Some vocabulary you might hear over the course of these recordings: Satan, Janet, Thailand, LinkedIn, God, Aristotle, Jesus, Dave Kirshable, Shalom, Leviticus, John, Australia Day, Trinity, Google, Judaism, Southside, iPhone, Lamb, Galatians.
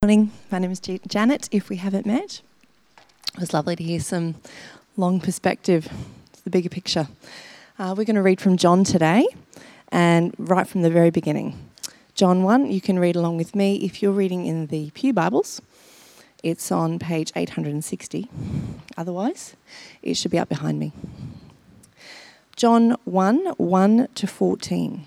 Good morning, my name is Janet, if we haven't met. It was lovely to hear some long perspective, the bigger picture. We're going to read from John today, and right from the very beginning. John 1, you can read along with me if you're reading in the Pew Bibles. It's on page 860, otherwise it should be up behind me. John 1, 1 to 14.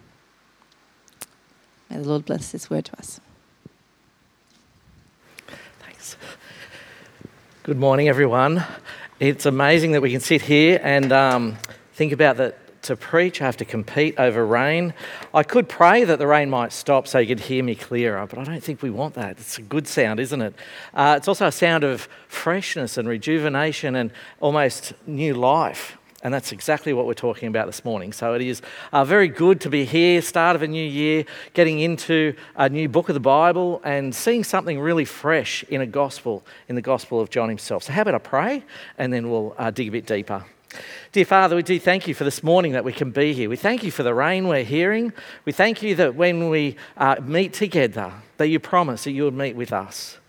May the Lord bless this word to us. Thanks. Good morning, everyone. It's amazing that we can sit here and think about that to preach. I have to compete over rain. I could pray that the rain might stop so you could hear me clearer, but I don't think we want that. It's a good sound, isn't it? It's also a sound of freshness and rejuvenation and almost new life. And that's exactly what we're talking about this morning. So it is very good to be here, start of a new year, getting into a new book of the Bible and seeing something really fresh in a gospel, in the Gospel of John himself. So how about I pray and then we'll dig a bit deeper. Dear Father, we do thank you for this morning that we can be here. We thank you for the rain we're hearing. We thank you that when we meet together, that you promise that you would meet with us.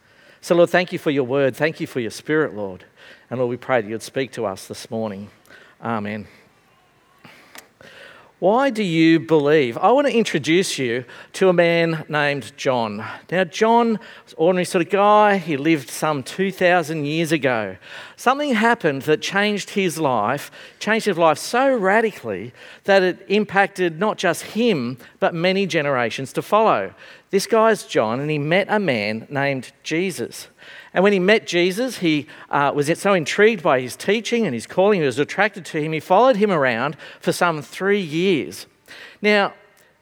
So Lord, thank you for your word. Thank you for your spirit, Lord. And Lord, we pray that you'd speak to us this morning. Amen. Why do you believe? I want to introduce you to a man named John. Now, John was an ordinary sort of guy. He lived some 2,000 years ago. Something happened that changed his life so radically that it impacted not just him, but many generations to follow. This guy's John, and he met a man named Jesus. And when he met Jesus, he was so intrigued by his teaching and his calling, he was attracted to him. He followed him around for some 3 years. Now,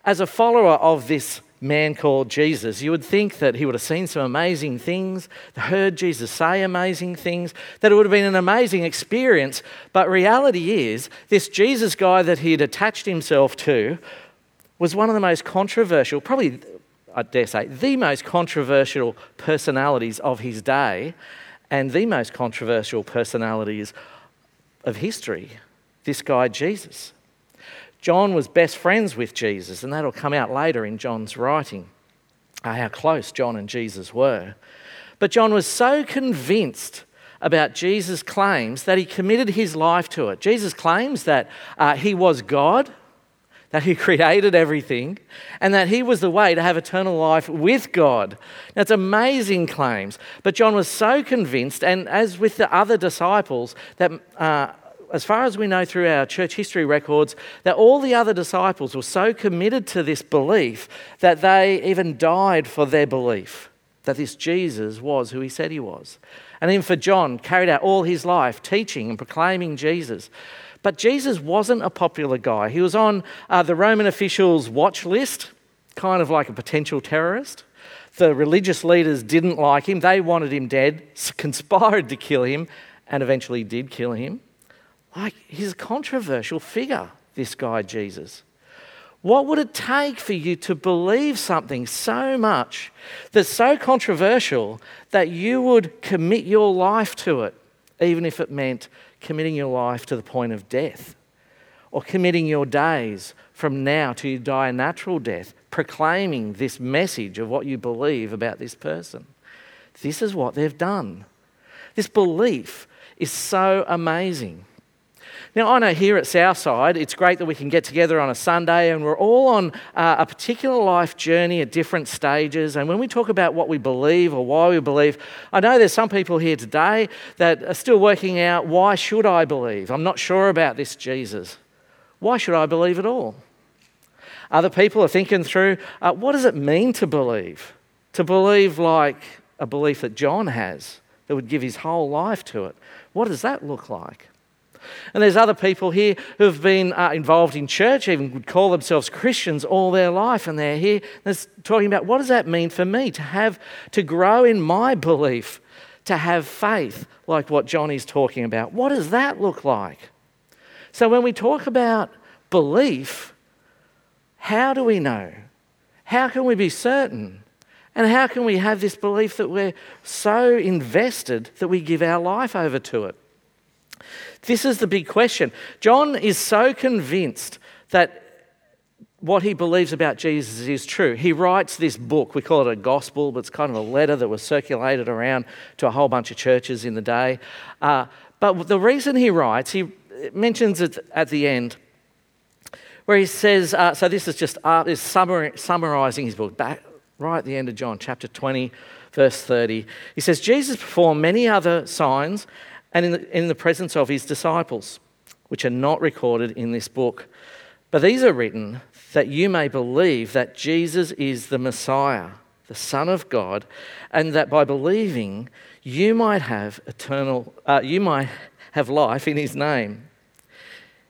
as a follower of this man called Jesus, you would think that he would have seen some amazing things, heard Jesus say amazing things, that it would have been an amazing experience. But reality is, this Jesus guy that he had attached himself to was one of the most controversial, probably I dare say, the most controversial personalities of his day and the most controversial personalities of history, this guy Jesus. John was best friends with Jesus, and that'll come out later in John's writing, how close John and Jesus were. But John was so convinced about Jesus' claims that he committed his life to it. Jesus claims that he was God, that he created everything, and that he was the way to have eternal life with God. Now, it's amazing claims, but John was so convinced, and as with the other disciples, that as far as we know through our church history records, that all the other disciples were so committed to this belief that they even died for their belief, that this Jesus was who he said he was. And then for John, carried out all his life teaching and proclaiming Jesus. But Jesus wasn't a popular guy. He was on the Roman officials' watch list, kind of like a potential terrorist. The religious leaders didn't like him. They wanted him dead, conspired to kill him, and eventually did kill him. Like, he's a controversial figure, this guy Jesus. What would it take for you to believe something so much that's so controversial that you would commit your life to it, even if it meant committing your life to the point of death, or committing your days from now to you die a natural death, proclaiming this message of what you believe about this person? This is what they've done. This belief is so amazing. Now, I know here at Southside, it's great that we can get together on a Sunday and we're all on a particular life journey at different stages. And when we talk about what we believe or why we believe, I know there's some people here today that are still working out, why should I believe? I'm not sure about this Jesus. Why should I believe at all? Other people are thinking through, what does it mean to believe? To believe like a belief that John has, that would give his whole life to it. What does that look like? And there's other people here who have been involved in church, even would call themselves Christians all their life, and they're here and it's talking about, what does that mean for me to grow in my belief, to have faith like what John is talking about? What does that look like? So when we talk about belief, how do we know? How can we be certain? And how can we have this belief that we're so invested that we give our life over to it? This is the big question. John is so convinced that what he believes about Jesus is true. He writes this book. We call it a gospel, but it's kind of a letter that was circulated around to a whole bunch of churches in the day. But the reason he writes, he mentions it at the end, where he says, so this is just is summarising his book, back right at the end of John, chapter 20, verse 30. He says, Jesus performed many other signs, and in the presence of his disciples, which are not recorded in this book. But these are written that you may believe that Jesus is the Messiah, the Son of God, and that by believing you might have life in his name.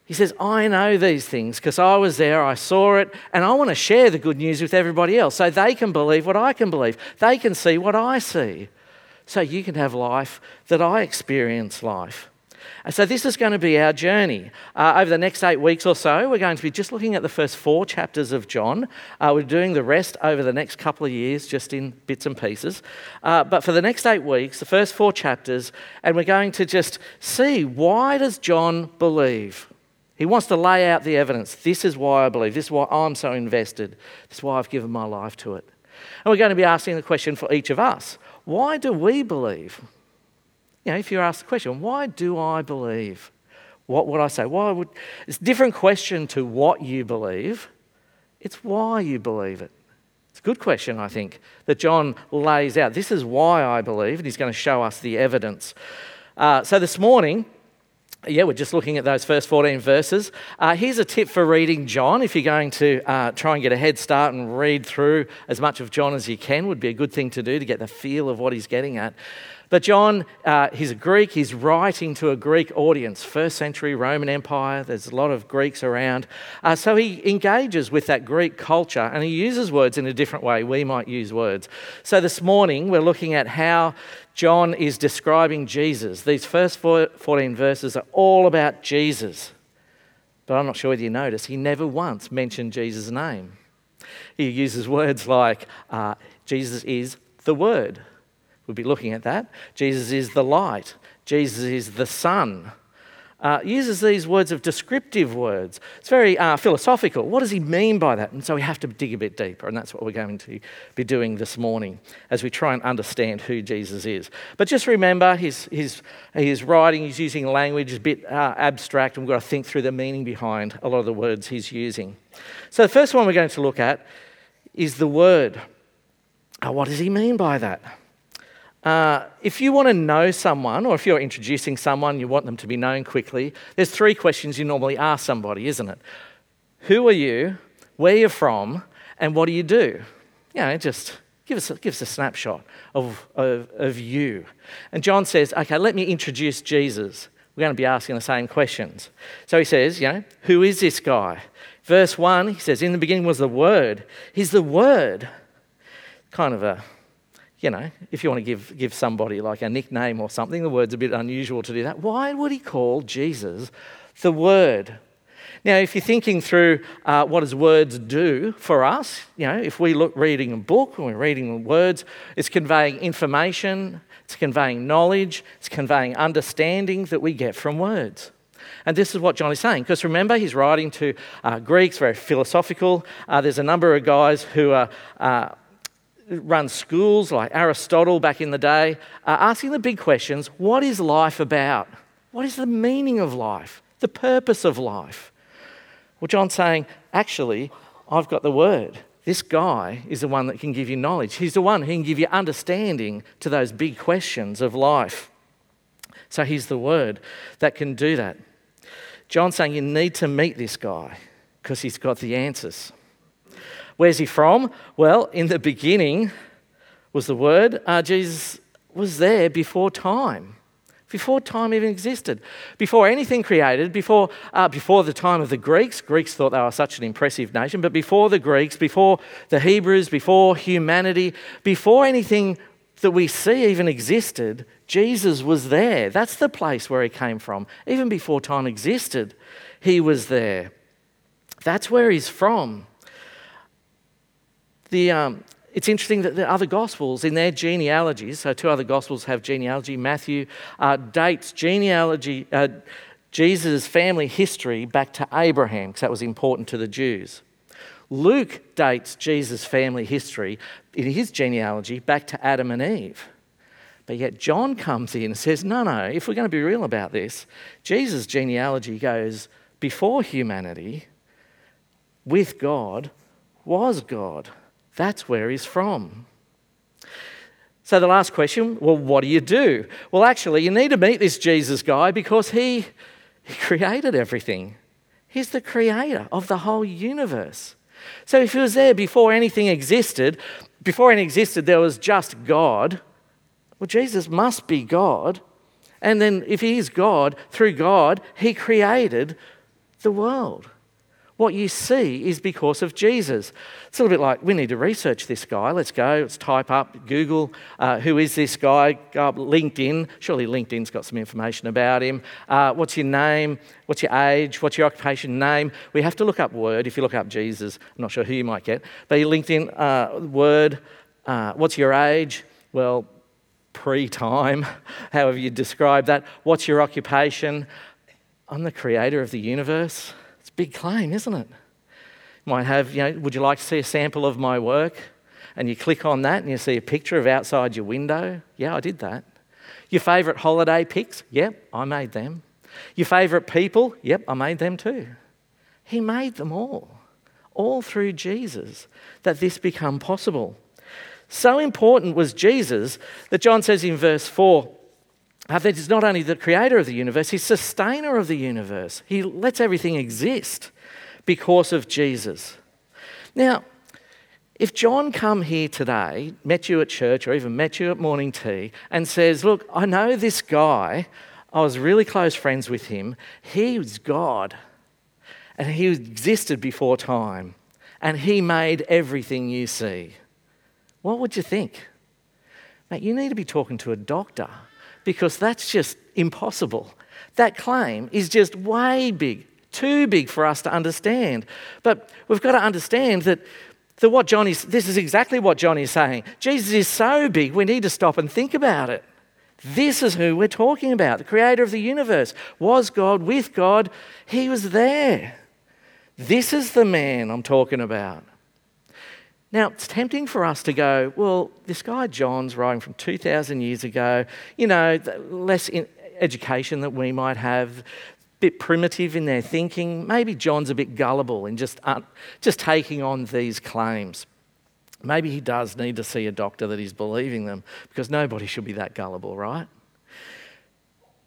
He says, I know these things because I was there, I saw it, and I want to share the good news with everybody else so they can believe what I can believe. They can see what I see. So you can have life that I experience life. And so this is going to be our journey. Over the next 8 weeks or so, we're going to be just looking at the first 4 chapters of John. We're doing the rest over the next couple of years, just in bits and pieces. But for the next 8 weeks, the first 4 chapters, and we're going to just see, why does John believe? He wants to lay out the evidence. This is why I believe. This is why I'm so invested. This is why I've given my life to it. And we're going to be asking the question for each of us. Why do we believe? You know, if you ask the question, why do I believe? What would I say? It's a different question to what you believe. It's why you believe it. It's a good question, I think, that John lays out. This is why I believe, and he's going to show us the evidence. So this morning, we're just looking at those first 14 verses. Here's a tip for reading John. If you're going to try and get a head start and read through as much of John as you can, would be a good thing to do to get the feel of what he's getting at. But John, he's a Greek. He's writing to a Greek audience, first century Roman Empire. There's a lot of Greeks around. So he engages with that Greek culture, and he uses words in a different way we might use words. So this morning, we're looking at how John is describing Jesus. These first 14 verses are all about Jesus. But I'm not sure whether you notice, he never once mentioned Jesus' name. He uses words like, Jesus is the Word. We'll be looking at that. Jesus is the light. Jesus is the sun. Uses these words of descriptive words. It's very philosophical. What does he mean by that? And so we have to dig a bit deeper, and that's what we're going to be doing this morning as we try and understand who Jesus is. But just remember, his writing, he's using language, is a bit abstract, and we've got to think through the meaning behind a lot of the words he's using. So the first one we're going to look at is the Word. What does he mean by that? If you want to know someone, or if you're introducing someone, you want them to be known quickly, there's 3 questions you normally ask somebody, isn't it? Who are you, where you're from, and what do you do? You know, just give us a snapshot of you. And John says, okay, let me introduce Jesus. We're going to be asking the same questions. So he says, you know, who is this guy? Verse 1, he says, in the beginning was the Word. He's the Word. Kind of a... You know, if you want to give somebody like a nickname or something, the word's a bit unusual to do that. Why would he call Jesus the Word? Now, if you're thinking through what does words do for us, you know, if we look reading a book and we're reading words, it's conveying information, it's conveying knowledge, it's conveying understanding that we get from words. And this is what John is saying, because remember, he's writing to Greeks, very philosophical. There's a number of guys who are run schools like Aristotle back in the day, asking the big questions. What is life about? What is the meaning of life? The purpose of life? Well, John's saying, actually, I've got the word. This guy is the one that can give you knowledge. He's the one who can give you understanding to those big questions of life. So he's the word that can do that. John's saying you need to meet this guy because he's got the answers. Where's he from? Well, in the beginning was the Word. Jesus was there before time even existed, before anything created, before the time of the Greeks. Greeks thought they were such an impressive nation, but before the Greeks, before the Hebrews, before humanity, before anything that we see even existed, Jesus was there. That's the place where he came from. Even before time existed, he was there. That's where he's from. It's interesting that the other Gospels, in their genealogies, so two other Gospels have genealogy. Matthew dates genealogy, Jesus' family history back to Abraham, because that was important to the Jews. Luke dates Jesus' family history in his genealogy back to Adam and Eve. But yet John comes in and says, no, if we're going to be real about this, Jesus' genealogy goes before humanity, with God, was God. That's where he's from. So the last question, well, what do you do? Well, actually, you need to meet this Jesus guy because he created everything. He's the creator of the whole universe. So if he was there before anything existed, there was just God. Well, Jesus must be God. And then if he is God, through God, he created the world. What you see is because of Jesus. It's a little bit like, we need to research this guy. Let's go, let's type up, Google, who is this guy? Go up LinkedIn. Surely LinkedIn's got some information about him. What's your name? What's your age? What's your occupation? Name? We have to look up word. If you look up Jesus, I'm not sure who you might get. But your LinkedIn word, what's your age? Well, pre-time, however you describe that. What's your occupation? I'm the creator of the universe. Big claim, isn't it? You might have, would you like to see a sample of my work? And you click on that and you see a picture of outside your window. Yeah, I did that. Your favourite holiday pics? Yep, I made them. Your favourite people? Yep, I made them too. He made them all through Jesus, that this become possible. So important was Jesus that John says in verse 4, that he's not only the creator of the universe, he's sustainer of the universe. He lets everything exist because of Jesus. Now, if John come here today, met you at church or even met you at morning tea and says, look, I know this guy, I was really close friends with him, he was God and he existed before time and he made everything you see, what would you think? Mate, you need to be talking to a doctor, because that's just impossible. That claim is just way big, too big for us to understand. But we've got to understand that what John is, this is exactly what John is saying. Jesus is so big, we need to stop and think about it. This is who we're talking about. The creator of the universe was God, with God. He was there. This is the man I'm talking about. Now, it's tempting for us to go, well, this guy John's writing from 2,000 years ago, less in education that we might have, a bit primitive in their thinking. Maybe John's a bit gullible in just taking on these claims. Maybe he does need to see a doctor that he's believing them, because nobody should be that gullible, right?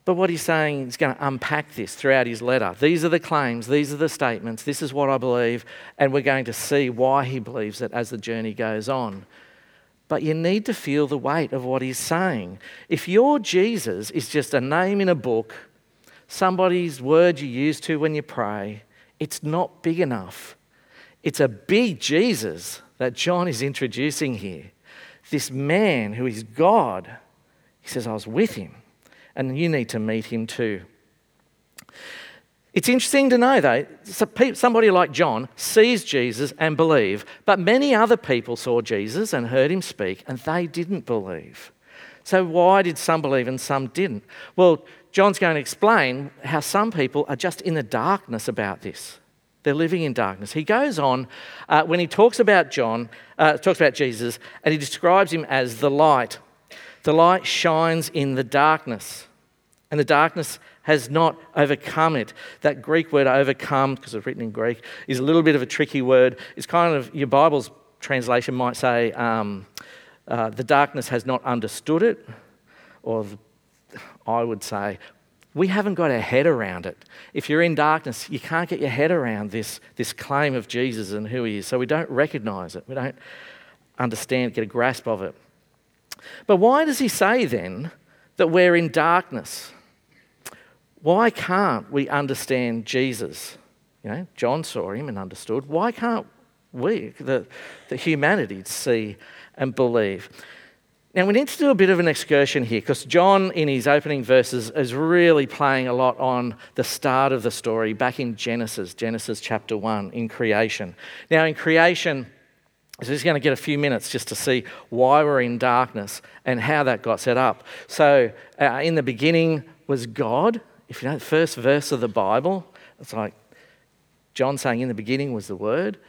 But what he's saying, he's going to unpack this throughout his letter. These are the claims, these are the statements, this is what I believe, and we're going to see why he believes it as the journey goes on. But you need to feel the weight of what he's saying. If your Jesus is just a name in a book, somebody's word you use to when you pray, it's not big enough. It's a big Jesus that John is introducing here. This man who is God, he says, I was with him. And you need to meet him too. It's interesting to know, though, somebody like John sees Jesus and believe, but many other people saw Jesus and heard him speak, and they didn't believe. So why did some believe and some didn't? Well, John's going to explain how some people are just in the darkness about this. They're living in darkness. He goes on when he talks about Jesus, and he describes him as the light. The light shines in the darkness, and the darkness has not overcome it. That Greek word overcome, because it's written in Greek, is a little bit of a tricky word. It's kind of, your Bible's translation might say, the darkness has not understood it, or I would say, we haven't got our head around it. If you're in darkness, you can't get your head around this claim of Jesus and who he is, so we don't recognise it. We don't understand, get a grasp of it. But why does he say then that we're in darkness? Why can't we understand Jesus? You know, John saw him and understood. Why can't we, the humanity, see and believe? Now, we need to do a bit of an excursion here, because John, in his opening verses, is really playing a lot on the start of the story back in Genesis chapter 1, in creation. Now, in creation, so he's going to get a few minutes just to see why we're in darkness and how that got set up. So, in the beginning was God. If you know the first verse of the Bible, it's like John saying, in the beginning was the Word.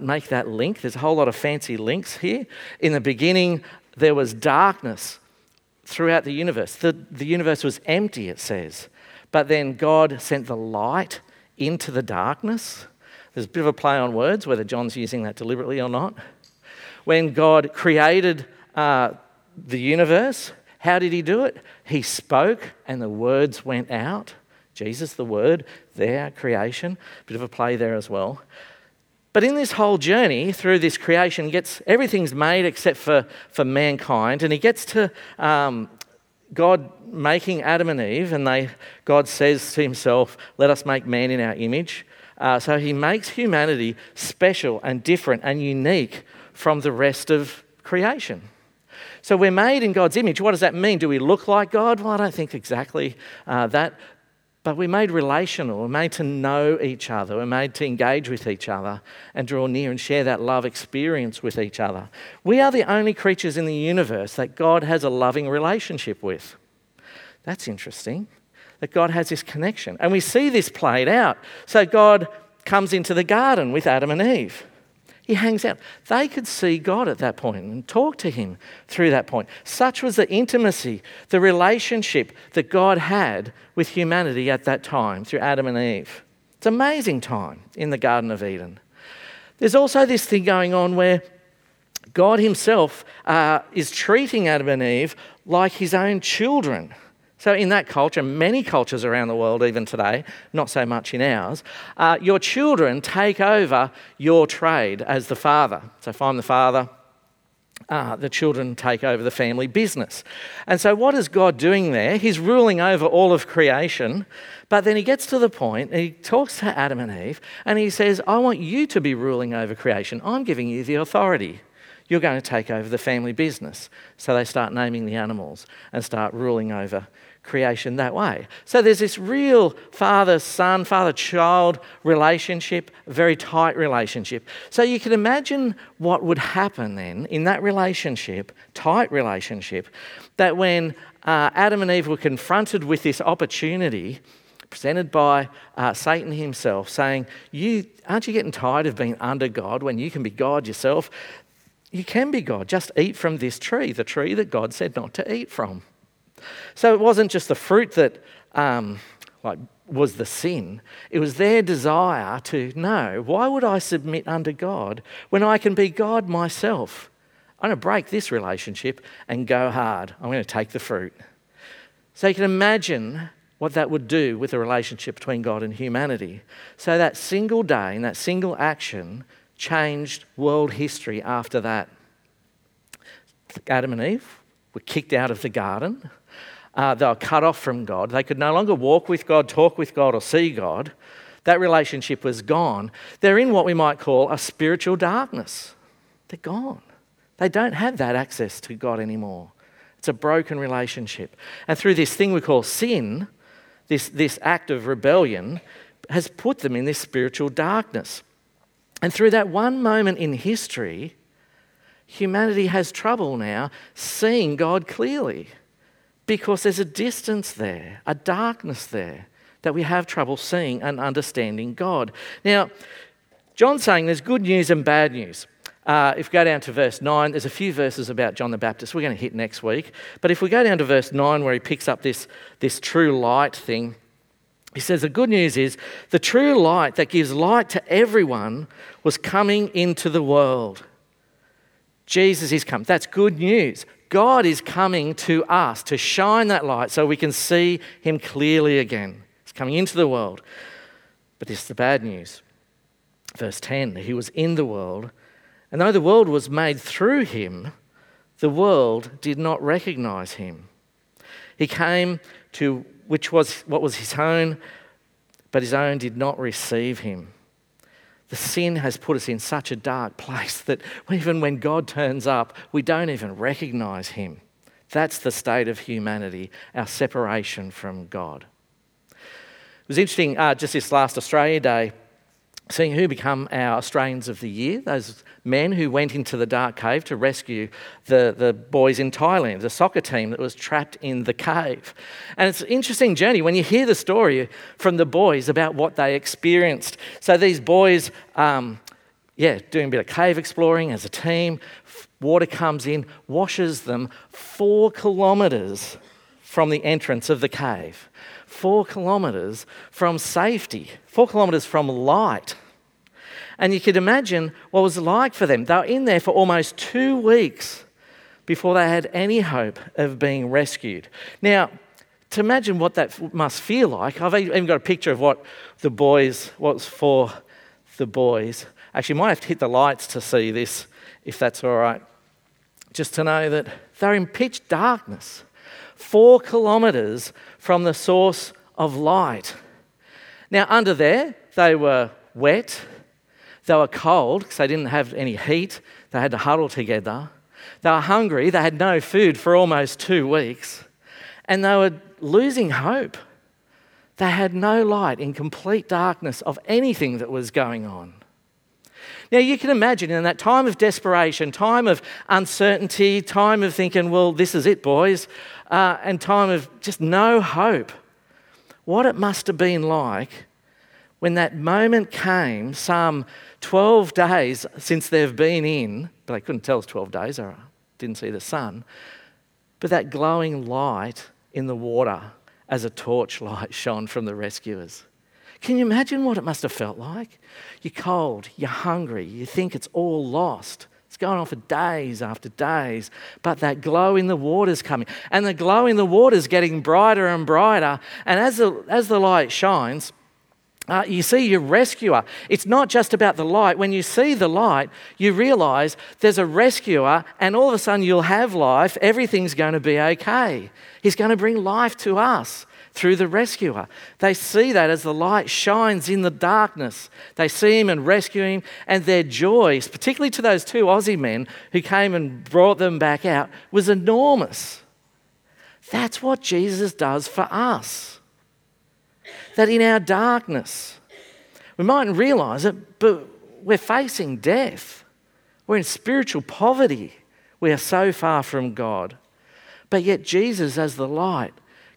Make that link. There's a whole lot of fancy links here. In the beginning, there was darkness throughout the universe. The universe was empty, it says. But then God sent the light into the darkness. There's a bit of a play on words, whether John's using that deliberately or not. When God created the universe, how did he do it? He spoke and the words went out. Jesus, the Word, there, creation. Bit of a play there as well. But in this whole journey through this creation, everything's made except for mankind. And he gets to God making Adam and Eve, and God says to himself, let us make man in our image. So he makes humanity special and different and unique from the rest of creation. So we're made in God's image. What does that mean? Do we look like God? Well, I don't think exactly that. But we're made relational. We're made to know each other. We're made to engage with each other and draw near and share that love experience with each other. We are the only creatures in the universe that God has a loving relationship with. That's interesting, that God has this connection. And we see this played out. So God comes into the garden with Adam and Eve. He hangs out. They could see God at that point and talk to him through that point. Such was the intimacy, the relationship that God had with humanity at that time through Adam and Eve. It's an amazing time in the Garden of Eden. There's also this thing going on where God himself is treating Adam and Eve like his own children. So in that culture, many cultures around the world even today, not so much in ours, your children take over your trade as the father. So if I'm the father, the children take over the family business. And so what is God doing there? He's ruling over all of creation, but then he gets to the point and he talks to Adam and Eve and he says, I want you to be ruling over creation. I'm giving you the authority. You're going to take over the family business. So they start naming the animals and start ruling over creation that way. So there's this real father-son, father-child relationship, very tight relationship. So you can imagine what would happen then in that relationship, tight relationship, that when Adam and Eve were confronted with this opportunity presented by Satan himself, saying, aren't you getting tired of being under God when you can be God yourself? You can be God. Just eat from this tree, the tree that God said not to eat from. So it wasn't just the fruit that was the sin. It was their desire to know, why would I submit under God when I can be God myself? I'm going to break this relationship and go hard. I'm going to take the fruit. So you can imagine what that would do with the relationship between God and humanity. So that single day and that single action changed world history after that. Adam and Eve were kicked out of the garden. They were cut off from God. They could no longer walk with God, talk with God, or see God. That relationship was gone. They're in what we might call a spiritual darkness. They're gone. They don't have that access to God anymore. It's a broken relationship. And through this thing we call sin, this act of rebellion, has put them in this spiritual darkness. And through that one moment in history, humanity has trouble now seeing God clearly because there's a distance there, a darkness there, that we have trouble seeing and understanding God. Now, John's saying there's good news and bad news. If we go down to verse 9, there's a few verses about John the Baptist we're going to hit next week. But if we go down to verse 9 where he picks up this true light thing, he says the good news is the true light that gives light to everyone was coming into the world. Jesus is come. That's good news. God is coming to us to shine that light so we can see him clearly again. He's coming into the world. But this is the bad news. Verse 10, he was in the world. And though the world was made through him, the world did not recognize him. He came to what was his own, but his own did not receive him. The sin has put us in such a dark place that even when God turns up, we don't even recognize him. That's the state of humanity, our separation from God. It was interesting, just this last Australia Day, seeing who become our Australians of the Year, those men who went into the dark cave to rescue the boys in Thailand, the soccer team that was trapped in the cave. And it's an interesting journey when you hear the story from the boys about what they experienced. So these boys, doing a bit of cave exploring as a team, water comes in, washes them 4 kilometres from the entrance of the cave. 4 kilometres from safety, 4 kilometres from light. And you could imagine what it was like for them. They were in there for almost 2 weeks before they had any hope of being rescued. Now, to imagine what that must feel like, I've even got a picture of what's for the boys. Actually, you might have to hit the lights to see this, if that's all right. Just to know that they're in pitch darkness. 4 kilometres from the source of light. Now, under there, they were wet, they were cold because they didn't have any heat, they had to huddle together, they were hungry, they had no food for almost 2 weeks, and they were losing hope. They had no light, in complete darkness of anything that was going on. Now, you can imagine in that time of desperation, time of uncertainty, time of thinking, well, this is it, boys, and time of just no hope, what it must have been like when that moment came some 12 days since they've been in, but they couldn't tell it's 12 days, I didn't see the sun, but that glowing light in the water as a torchlight shone from the rescuers. Can you imagine what it must have felt like? You're cold, you're hungry, you think it's all lost. It's going on for days after days, but that glow in the water's coming. And the glow in the water's getting brighter and brighter. And as the light shines, you see your rescuer. It's not just about the light. When you see the light, you realise there's a rescuer and all of a sudden you'll have life. Everything's going to be okay. He's going to bring life to us through the rescuer. They see that as the light shines in the darkness. They see him and rescue him, and their joy, particularly to those 2 Aussie men who came and brought them back out, was enormous. That's what Jesus does for us. That in our darkness, we mightn't realise it, but we're facing death. We're in spiritual poverty. We are so far from God. But yet Jesus, as the light,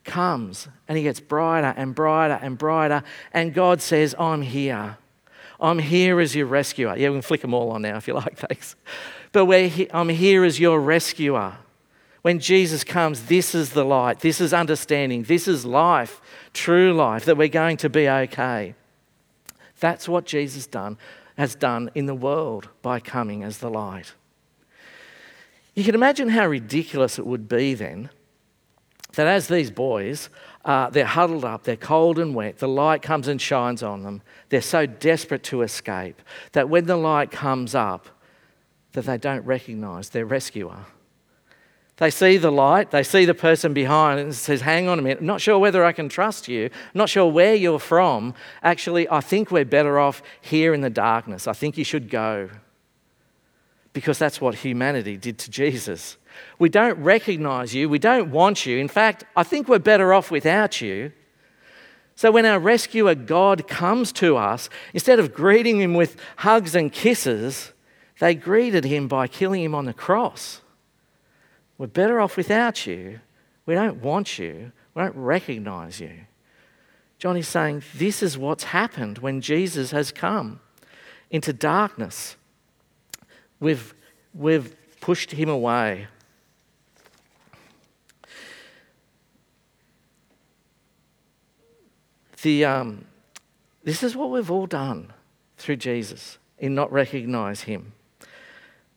comes and he gets brighter and brighter and brighter, and God says, I'm here. I'm here as your rescuer. Yeah, we can flick them all on now if you like, thanks. But I'm here as your rescuer. When Jesus comes, this is the light, this is understanding, this is life, true life, that we're going to be okay. That's what Jesus has done in the world by coming as the light. You can imagine how ridiculous it would be then that as these boys, they're huddled up, they're cold and wet, the light comes and shines on them. They're so desperate to escape that when the light comes up, that they don't recognise their rescuer. They see the light, they see the person behind and says, hang on a minute, I'm not sure whether I can trust you, I'm not sure where you're from. Actually, I think we're better off here in the darkness. I think you should go. Because that's what humanity did to Jesus. We don't recognise you. We don't want you. In fact, I think we're better off without you. So when our rescuer God comes to us, instead of greeting him with hugs and kisses, they greeted him by killing him on the cross. We're better off without you. We don't want you. We don't recognize you. John is saying this is what's happened when Jesus has come into darkness. We've pushed him away. This is what we've all done through Jesus in not recognize him.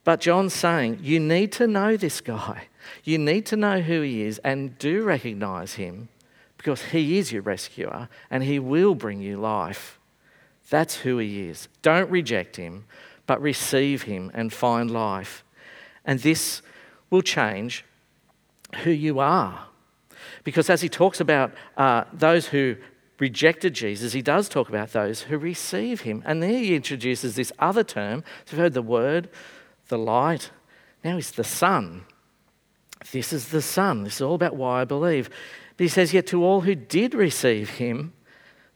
But John's saying, you need to know this guy. You need to know who he is and do recognize him, because he is your rescuer and he will bring you life. That's who he is. Don't reject him, but receive him and find life. And this will change who you are. Because as he talks about those who rejected Jesus, he does talk about those who receive him. And then he introduces this other term. So we've heard the word, the light. Now it's the sun. This is the sun. This is all about why I believe. But he says, yet to all who did receive him,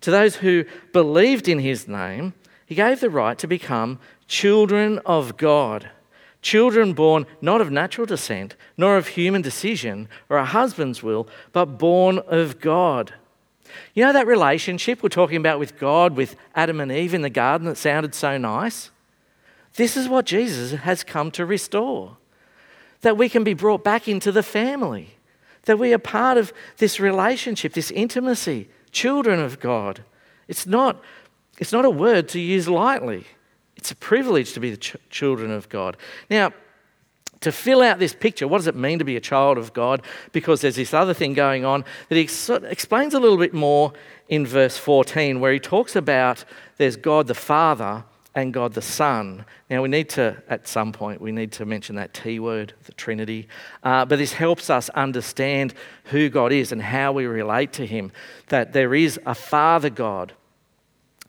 to those who believed in his name, he gave the right to become children of God. Children born not of natural descent, nor of human decision or a husband's will, but born of God. You know that relationship we're talking about with God, with Adam and Eve in the garden that sounded so nice? This is what Jesus has come to restore. That we can be brought back into the family. That we are part of this relationship, this intimacy, children of God. It's not a word to use lightly. It's a privilege to be the children of God. Now, to fill out this picture, what does it mean to be a child of God? Because there's this other thing going on that he explains a little bit more in verse 14, where he talks about there's God the Father and God the Son. Now, at some point, we need to mention that T word, the Trinity. But this helps us understand who God is and how we relate to him, that there is a Father God.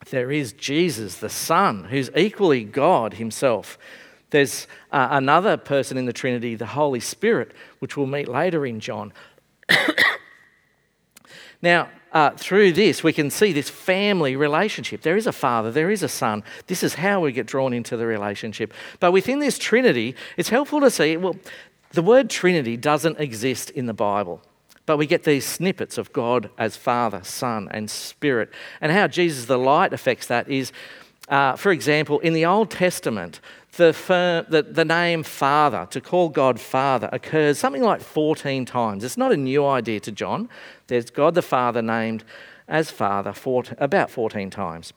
There is Jesus, the Son, who's equally God himself. There's another person in the Trinity, the Holy Spirit, which we'll meet later in John. Now, through this, we can see this family relationship. There is a Father, there is a Son. This is how we get drawn into the relationship. But within this Trinity, it's helpful to see, well, the word Trinity doesn't exist in the Bible. But we get these snippets of God as Father, Son, and Spirit. And how Jesus the light affects that is, for example, in the Old Testament, the name Father, to call God Father, occurs something like 14 times. It's not a new idea to John. There's God the Father named as Father about 14 times.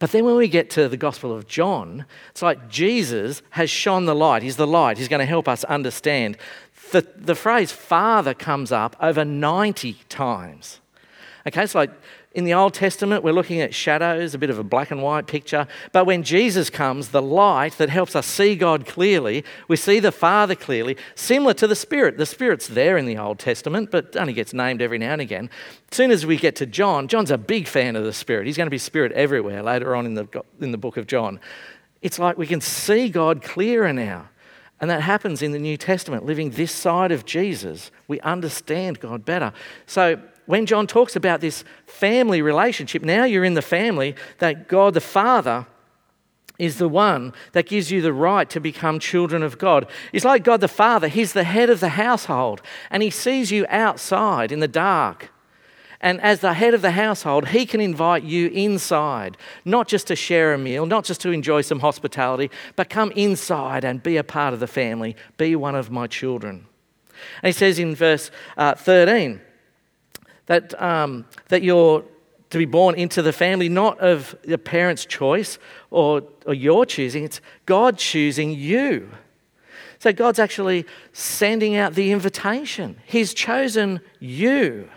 But then when we get to the Gospel of John, it's like Jesus has shone the light. He's the light. He's going to help us understand. The phrase Father comes up over 90 times. Okay, so like in the Old Testament, we're looking at shadows, a bit of a black and white picture. But when Jesus comes, the light that helps us see God clearly, we see the Father clearly, similar to the Spirit. The Spirit's there in the Old Testament, but only gets named every now and again. As soon as we get to John, John's a big fan of the Spirit. He's going to be Spirit everywhere later on in the book of John. It's like we can see God clearer now. And that happens in the New Testament. Living this side of Jesus, we understand God better. So when John talks about this family relationship, now you're in the family, that God the Father is the one that gives you the right to become children of God. It's like God the Father, he's the head of the household, and he sees you outside in the dark. And as the head of the household, he can invite you inside, not just to share a meal, not just to enjoy some hospitality, but come inside and be a part of the family, be one of my children. And he says in verse 13, that you're to be born into the family, not of your parents' choice or your choosing. It's God choosing you. So God's actually sending out the invitation. He's chosen you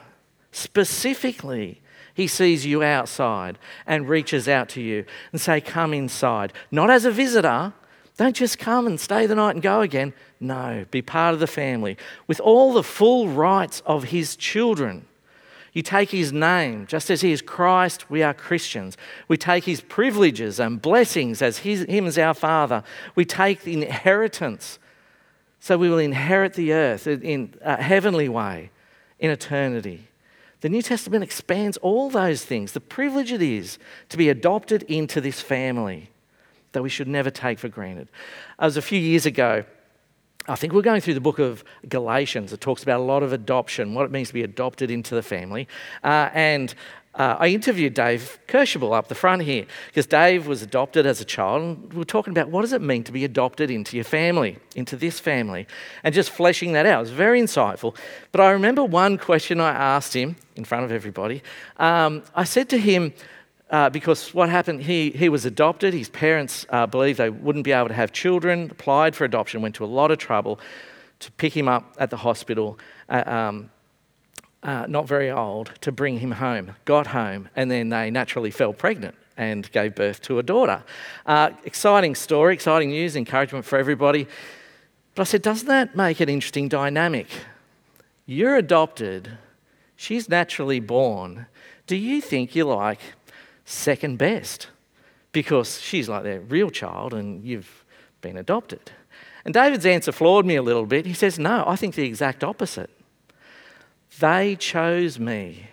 specifically. He sees you outside and reaches out to you and say, come inside. Not as a visitor. Don't just come and stay the night and go again. No, be part of the family with all the full rights of his children. You take his name, just as he is Christ, we are Christians. We take his privileges and blessings as him as our Father. We take the inheritance, so we will inherit the earth in a heavenly way, in eternity. The New Testament expands all those things, the privilege it is to be adopted into this family that we should never take for granted. It was a few years ago, I think we're going through the book of Galatians. It talks about a lot of adoption, what it means to be adopted into the family. I interviewed Dave Kirshable up the front here because Dave was adopted as a child, and we're talking about what does it mean to be adopted into your family, into this family, and just fleshing that out. It was very insightful. But I remember one question I asked him in front of everybody. I said to him, because what happened, he was adopted. His parents believed they wouldn't be able to have children, applied for adoption, went to a lot of trouble to pick him up at the hospital, not very old, to bring him home, got home, and then they naturally fell pregnant and gave birth to a daughter. Exciting story, exciting news, encouragement for everybody. But I said, doesn't that make an interesting dynamic? You're adopted, she's naturally born. Do you think you're like second best? Because she's like their real child and you've been adopted. And David's answer floored me a little bit. He says, no, I think the exact opposite. They chose me.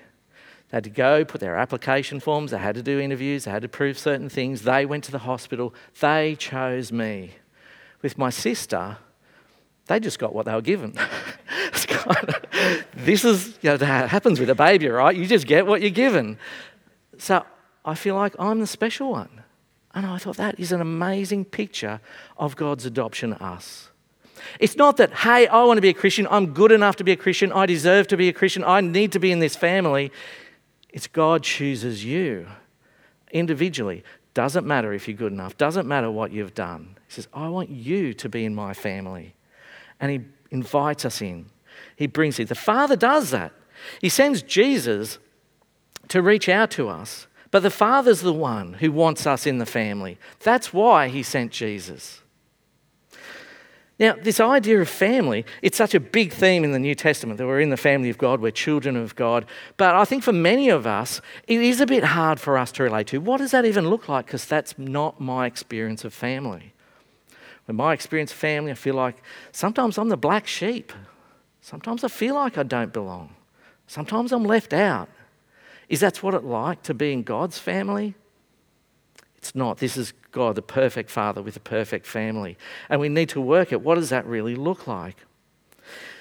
They had to go put their application forms, they had to do interviews, they had to prove certain things, they went to the hospital, they chose me. With my sister, they just got what they were given. It's kind of, this is, you know, that happens with a baby, right? You just get what you're given. So I feel like I'm the special one. And I thought that is an amazing picture of God's adoption of us. It's not that, hey, I want to be a Christian, I'm good enough to be a Christian, I deserve to be a Christian, I need to be in this family. It's God chooses you individually. Doesn't matter if you're good enough, doesn't matter what you've done. He says, I want you to be in my family. And he invites us in. He brings it. The Father does that. He sends Jesus to reach out to us. But the Father's the one who wants us in the family. That's why he sent Jesus. Now, this idea of family, it's such a big theme in the New Testament that we're in the family of God, we're children of God. But I think for many of us, it is a bit hard for us to relate to. What does that even look like? Because that's not my experience of family. When my experience of family, I feel like sometimes I'm the black sheep. Sometimes I feel like I don't belong. Sometimes I'm left out. Is that what it's like to be in God's family? It's not. This is God, the perfect Father with a perfect family. And we need to work at what does that really look like?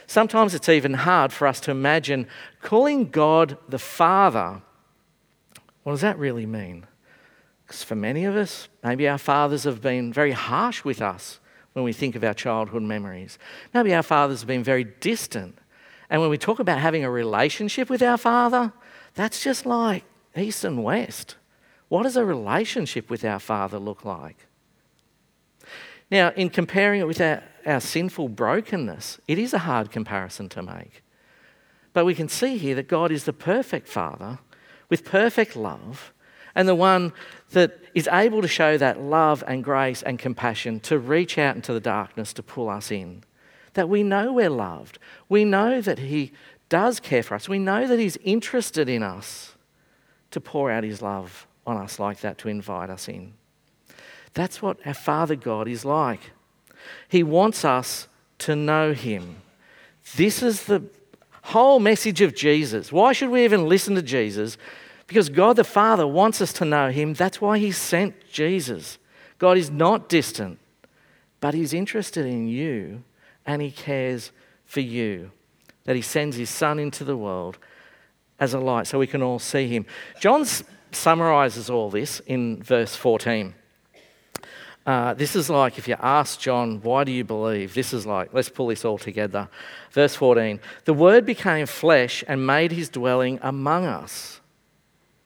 Sometimes it's even hard for us to imagine calling God the Father. What does that really mean? Because for many of us, maybe our fathers have been very harsh with us when we think of our childhood memories. Maybe our fathers have been very distant. And when we talk about having a relationship with our Father, that's just like East and West. What does a relationship with our Father look like? Now, in comparing it with our sinful brokenness, it is a hard comparison to make. But we can see here that God is the perfect Father with perfect love and the one that is able to show that love and grace and compassion to reach out into the darkness to pull us in. That we know we're loved. We know that he does care for us. We know that he's interested in us to pour out his love on us like that, to invite us in. That's what our Father God is like. He wants us to know him. This is the whole message of Jesus. Why should we even listen to Jesus? Because God the Father wants us to know him. That's why he sent Jesus. God is not distant, but he's interested in you and he cares for you. That he sends his Son into the world as a light so we can all see him. John's summarizes all this in verse 14. This is like if you ask John, why do you believe? This is like, let's pull this all together. Verse 14, the Word became flesh and made his dwelling among us.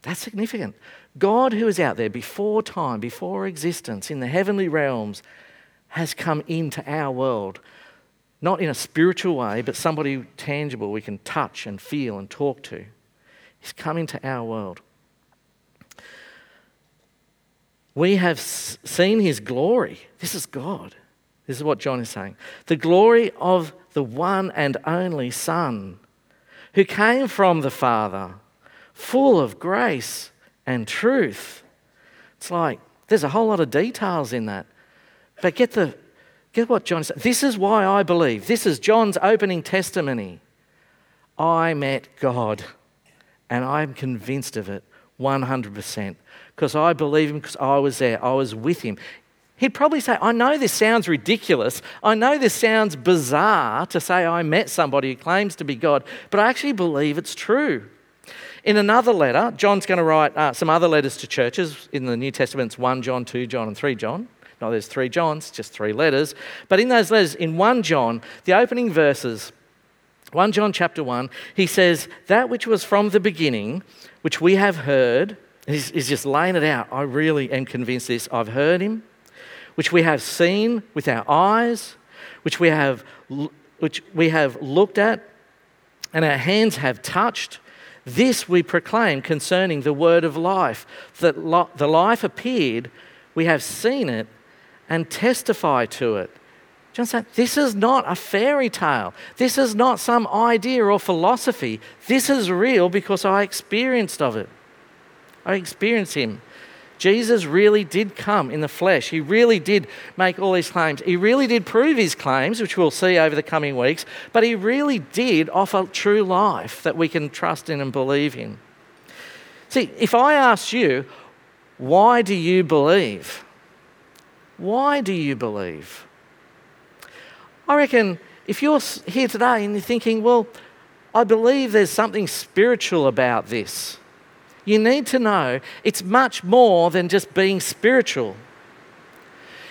That's significant. God, who is out there before time, before existence, in the heavenly realms, has come into our world. Not in a spiritual way, but somebody tangible we can touch and feel and talk to. He's come into our world. We have seen his glory. This is God. This is what John is saying. The glory of the one and only Son who came from the Father, full of grace and truth. It's like, there's a whole lot of details in that. But get what John is saying. This is why I believe. This is John's opening testimony. I met God and I'm convinced of it 100% because I believe him because I was there. I was with him. He'd probably say, I know this sounds ridiculous. I know this sounds bizarre to say I met somebody who claims to be God, but I actually believe it's true. In another letter, John's going to write some other letters to churches. In the New Testament, it's 1 John, 2 John and 3 John. No, there's 3 Johns, just 3 letters. But in those letters, in 1 John, the opening verses, 1 John chapter 1, he says, that which was from the beginning, which we have heard, he's just laying it out. I really am convinced this. I've heard him, which we have seen with our eyes, which we have looked at, and our hands have touched. This we proclaim concerning the word of life, that the life appeared, we have seen it and testify to it. John said, this is not a fairy tale. This is not some idea or philosophy. This is real because I experienced of it. I experienced him. Jesus really did come in the flesh. He really did make all these claims. He really did prove his claims, which we'll see over the coming weeks, but he really did offer true life that we can trust in and believe in. See, if I asked you, why do you believe? Why do you believe? I reckon if you're here today and you're thinking, well, I believe there's something spiritual about this, you need to know it's much more than just being spiritual.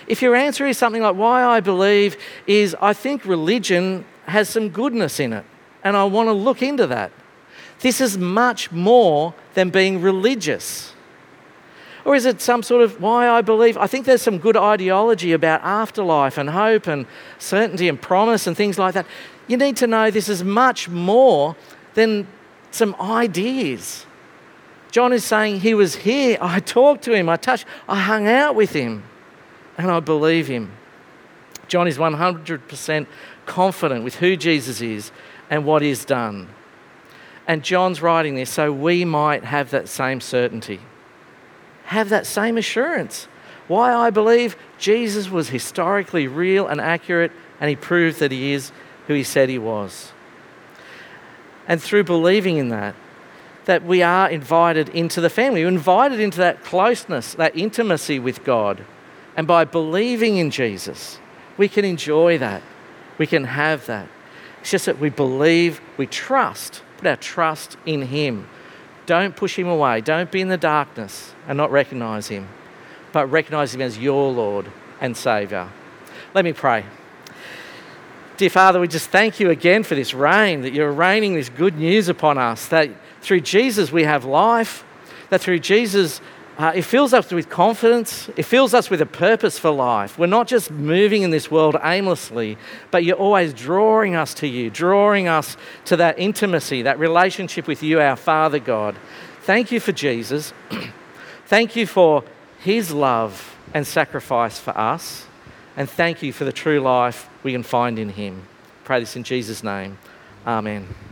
If your answer is something like, why I believe is I think religion has some goodness in it and I want to look into that. This is much more than being religious. Or is it some sort of why I believe? I think there's some good ideology about afterlife and hope and certainty and promise and things like that. You need to know this is much more than some ideas. John is saying he was here, I talked to him, I touched, I hung out with him, and I believe him. John is 100% confident with who Jesus is and what he's done. And John's writing this so we might have that same certainty, have that same assurance. Why I believe Jesus was historically real and accurate, and he proved that he is who he said he was. And through believing in that we are invited into the family. We're invited into that closeness, that intimacy with God. And by believing in Jesus, we can enjoy that. We can have that. It's just that we believe, we trust, put our trust in him. Don't push him away. Don't be in the darkness and not recognize him, but recognize him as your Lord and Savior. Let me pray. Dear Father, we just thank you again for this rain, that you're raining this good news upon us, that through Jesus we have life, that through Jesus it fills us with confidence, it fills us with a purpose for life. We're not just moving in this world aimlessly, but you're always drawing us to you, drawing us to that intimacy, that relationship with you, our Father God. Thank you for Jesus. Thank you for his love and sacrifice for us, and thank you for the true life we can find in him. Pray this in Jesus' name. Amen.